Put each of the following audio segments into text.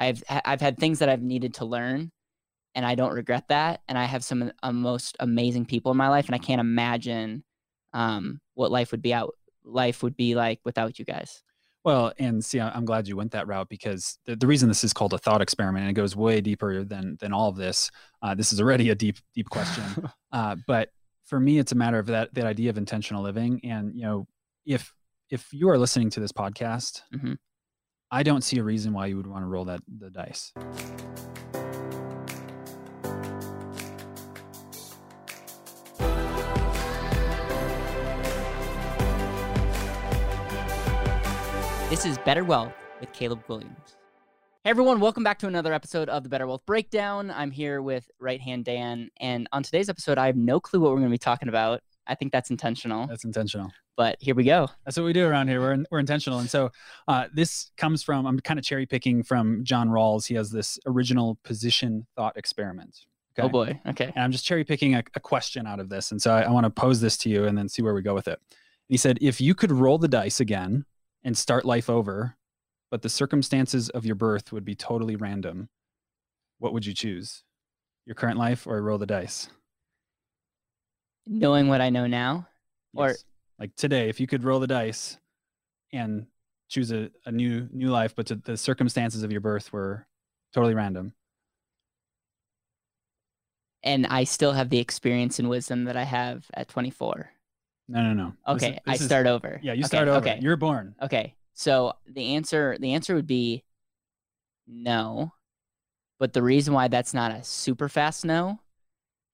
I've had things that I've needed to learn, and I don't regret that. And I have some of the most amazing people in my life, and I can't imagine what life would be like without you guys. Well, and see, I'm glad you went that route, because the reason this is called a thought experiment, and it goes way deeper than all of this. This is already a deep question, but for me, it's a matter of that idea of intentional living. And you know, if you are listening to this podcast, mm-hmm. I don't see a reason why you would want to roll the dice. This is Better Wealth with Caleb Williams. Hey everyone, welcome back to another episode of the Better Wealth Breakdown. I'm here with Right Hand Dan, and on today's episode, I have no clue what we're going to be talking about. I think that's intentional. That's intentional. But here we go. That's what we do around here. We're intentional. And so this comes from, I'm kind of cherry picking from John Rawls. He has this original position thought experiment. Okay? Oh boy. Okay. And I'm just cherry picking a question out of this. And so I want to pose this to you and then see where we go with it. And he said, if you could roll the dice again and start life over, but the circumstances of your birth would be totally random, what would you choose? Your current life or roll the dice? Knowing what I know now? Yes. Or like today, if you could roll the dice and choose a new life, but the circumstances of your birth were totally random. And I still have the experience and wisdom that I have at 24. No. Okay, this I start over. Yeah, you start over. Okay. You're born. Okay, so the answer would be no, but the reason why that's not a super fast no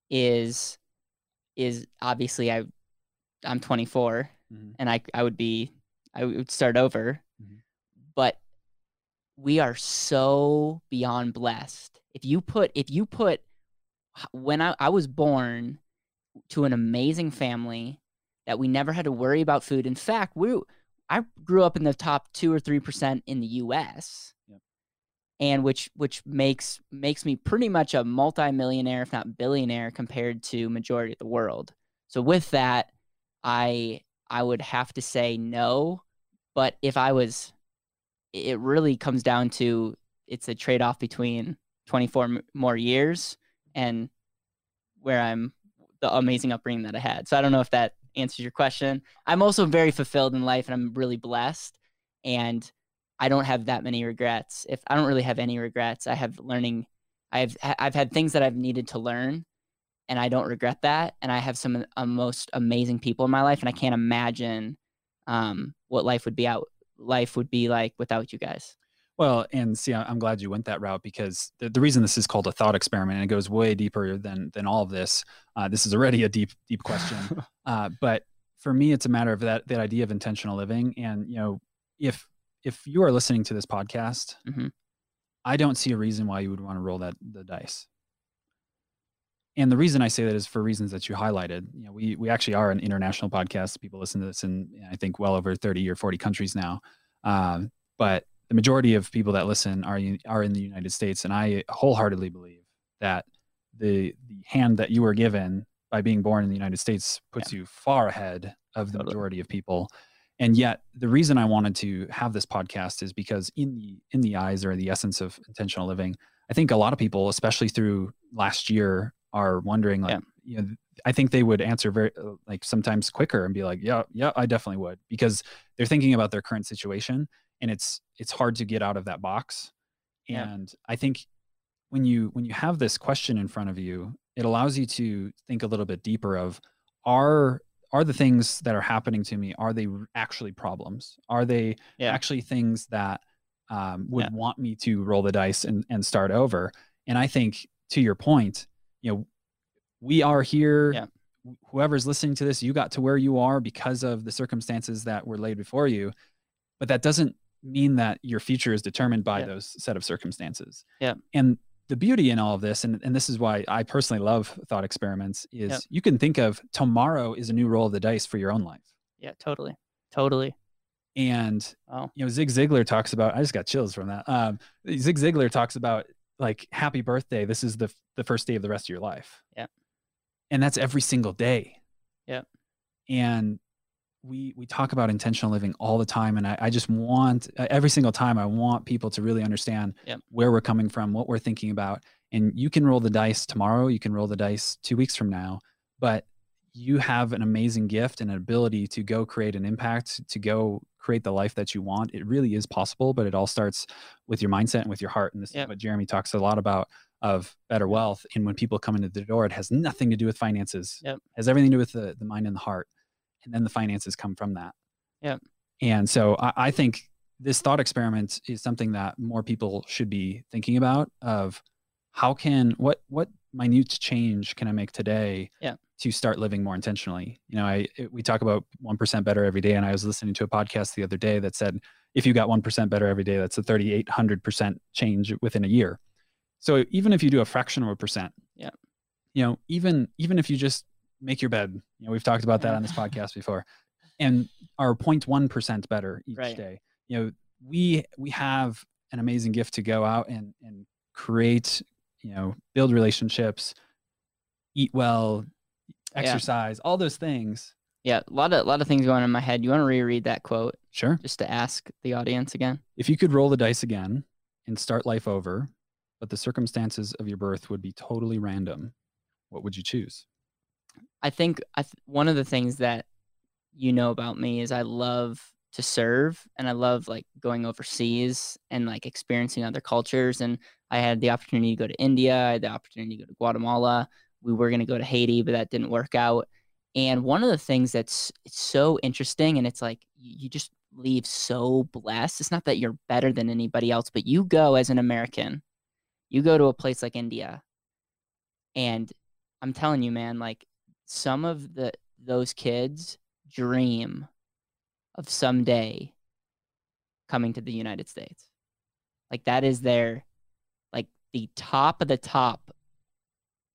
is obviously I'm 24, mm-hmm. and I would start over, mm-hmm. but we are so beyond blessed. If you put when I was born to an amazing family. That we never had to worry about food. In fact, I grew up in the top 2 or 3% in the U.S., yep. and which makes me pretty much a multimillionaire, if not billionaire, compared to majority of the world. So with that, I would have to say no. But if I was, it really comes down to it's a trade off between 24 more years and where I'm the amazing upbringing that I had. So I don't know if that answers your question. I'm also very fulfilled in life, and I'm really blessed, and I don't have that many regrets. If I don't really have any regrets, I have learning. I've had things that I've needed to learn, and I don't regret that. And I have some of the most amazing people in my life, and I can't imagine what life would be like without you guys. Well, and see, I'm glad you went that route, because the reason this is called a thought experiment, and it goes way deeper than all of this. This is already a deep question. But for me, it's a matter of that idea of intentional living. And you know, if you are listening to this podcast, mm-hmm. I don't see a reason why you would want to roll the dice. And the reason I say that is for reasons that you highlighted. You know, we actually are an international podcast. People listen to this in, I think, well over 30 or 40 countries now. But the majority of people that listen are in the United States, and I wholeheartedly believe that the hand that you were given by being born in the United States puts you far ahead of the majority of people. And yet, the reason I wanted to have this podcast is because in the eyes or the essence of intentional living, I think a lot of people, especially through last year, are wondering, like, you know, I think they would answer very like sometimes quicker and be like, yeah, I definitely would, because they're thinking about their current situation. And it's hard to get out of that box. And I think when you have this question in front of you, it allows you to think a little bit deeper of, are the things that are happening to me, are they actually problems? Are they actually things that would want me to roll the dice and start over? And I think, to your point, you know, we are here. Yeah. Whoever's listening to this, you got to where you are because of the circumstances that were laid before you. But that doesn't mean that your future is determined by those set of circumstances. Yeah. And the beauty in all of this, and this is why I personally love thought experiments, is you can think of tomorrow is a new roll of the dice for your own life. Yeah, totally. Totally. And, you know, Zig Ziglar talks about, I just got chills from that. Zig Ziglar talks about, like, happy birthday. This is the first day of the rest of your life. Yeah. And that's every single day. Yeah. And we talk about intentional living all the time. And I just want, every single time, I want people to really understand where we're coming from, what we're thinking about. And you can roll the dice tomorrow, you can roll the dice 2 weeks from now, but you have an amazing gift and an ability to go create an impact, to go create the life that you want. It really is possible, but it all starts with your mindset and with your heart. And this is what Jeremy talks a lot about, of better wealth. And when people come into the door, it has nothing to do with finances. It has everything to do with the mind and the heart. And then the finances come from that. And so I think this thought experiment is something that more people should be thinking about, of how can, what minute change can I make today to start living more intentionally? You know, we talk about 1% better every day. And I was listening to a podcast the other day that said, if you got 1% better every day, that's a 3,800% change within a year. So even if you do a fraction of a percent, you know, even if you just make your bed, you know, we've talked about that on this podcast before, and are 0.1% better each day. You know, we have an amazing gift to go out and create, you know, build relationships, eat well, exercise, all those things. A lot of things going on in my head. You want to reread that quote? Sure. Just to ask the audience again. If you could roll the dice again and start life over, but the circumstances of your birth would be totally random, what would you choose? I think one of the things that you know about me is I love to serve, and I love like going overseas and like experiencing other cultures. And I had the opportunity to go to India. I had the opportunity to go to Guatemala. We were going to go to Haiti, but that didn't work out. And one of the things that's so interesting, and it's like you just leave so blessed. It's not that you're better than anybody else, but you go as an American, you go to a place like India, and I'm telling you, man, like some of those kids dream of someday coming to the United States. Like that is their, like the top of the top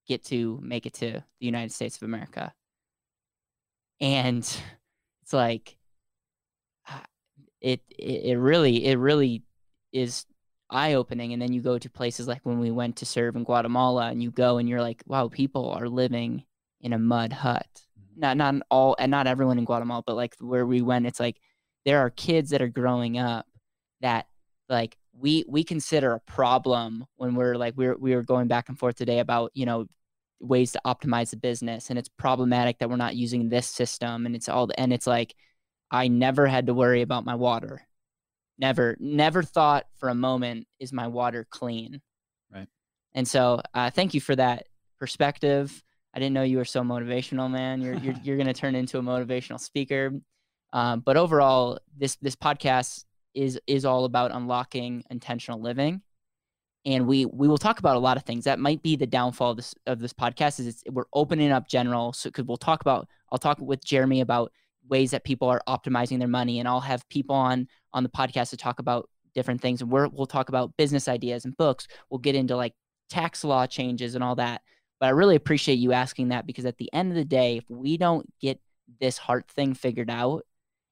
get to make it to the United States of America. And it's like, it really is eye-opening. And then you go to places like when we went to serve in Guatemala, and you go and you're like, wow, people are living in a mud hut. Not everyone in Guatemala, but like where we went, it's like there are kids that are growing up that like we consider a problem when we're like we were going back and forth today about, you know, ways to optimize the business, and it's problematic that we're not using this system, and it's like I never had to worry about my water. Never thought for a moment, is my water clean? Right. And so thank you for that perspective. I didn't know you were so motivational, man. You're going to turn into a motivational speaker. But overall, this podcast is all about unlocking intentional living, and we will talk about a lot of things. That might be the downfall of this podcast is we're opening up general. So because I'll talk with Jeremy about ways that people are optimizing their money, and I'll have people on the podcast to talk about different things. And we'll talk about business ideas and books. We'll get into like tax law changes and all that. But I really appreciate you asking that, because at the end of the day, if we don't get this heart thing figured out,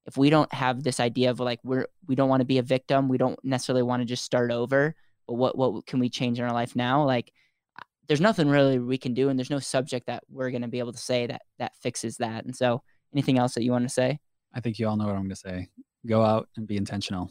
if we don't have this idea of like we don't want to be a victim, we don't necessarily want to just start over, but what can we change in our life now? Like there's nothing really we can do, and there's no subject that we're going to be able to say that fixes that. And so anything else that you want to say? I think you all know what I'm going to say. Go out and be intentional.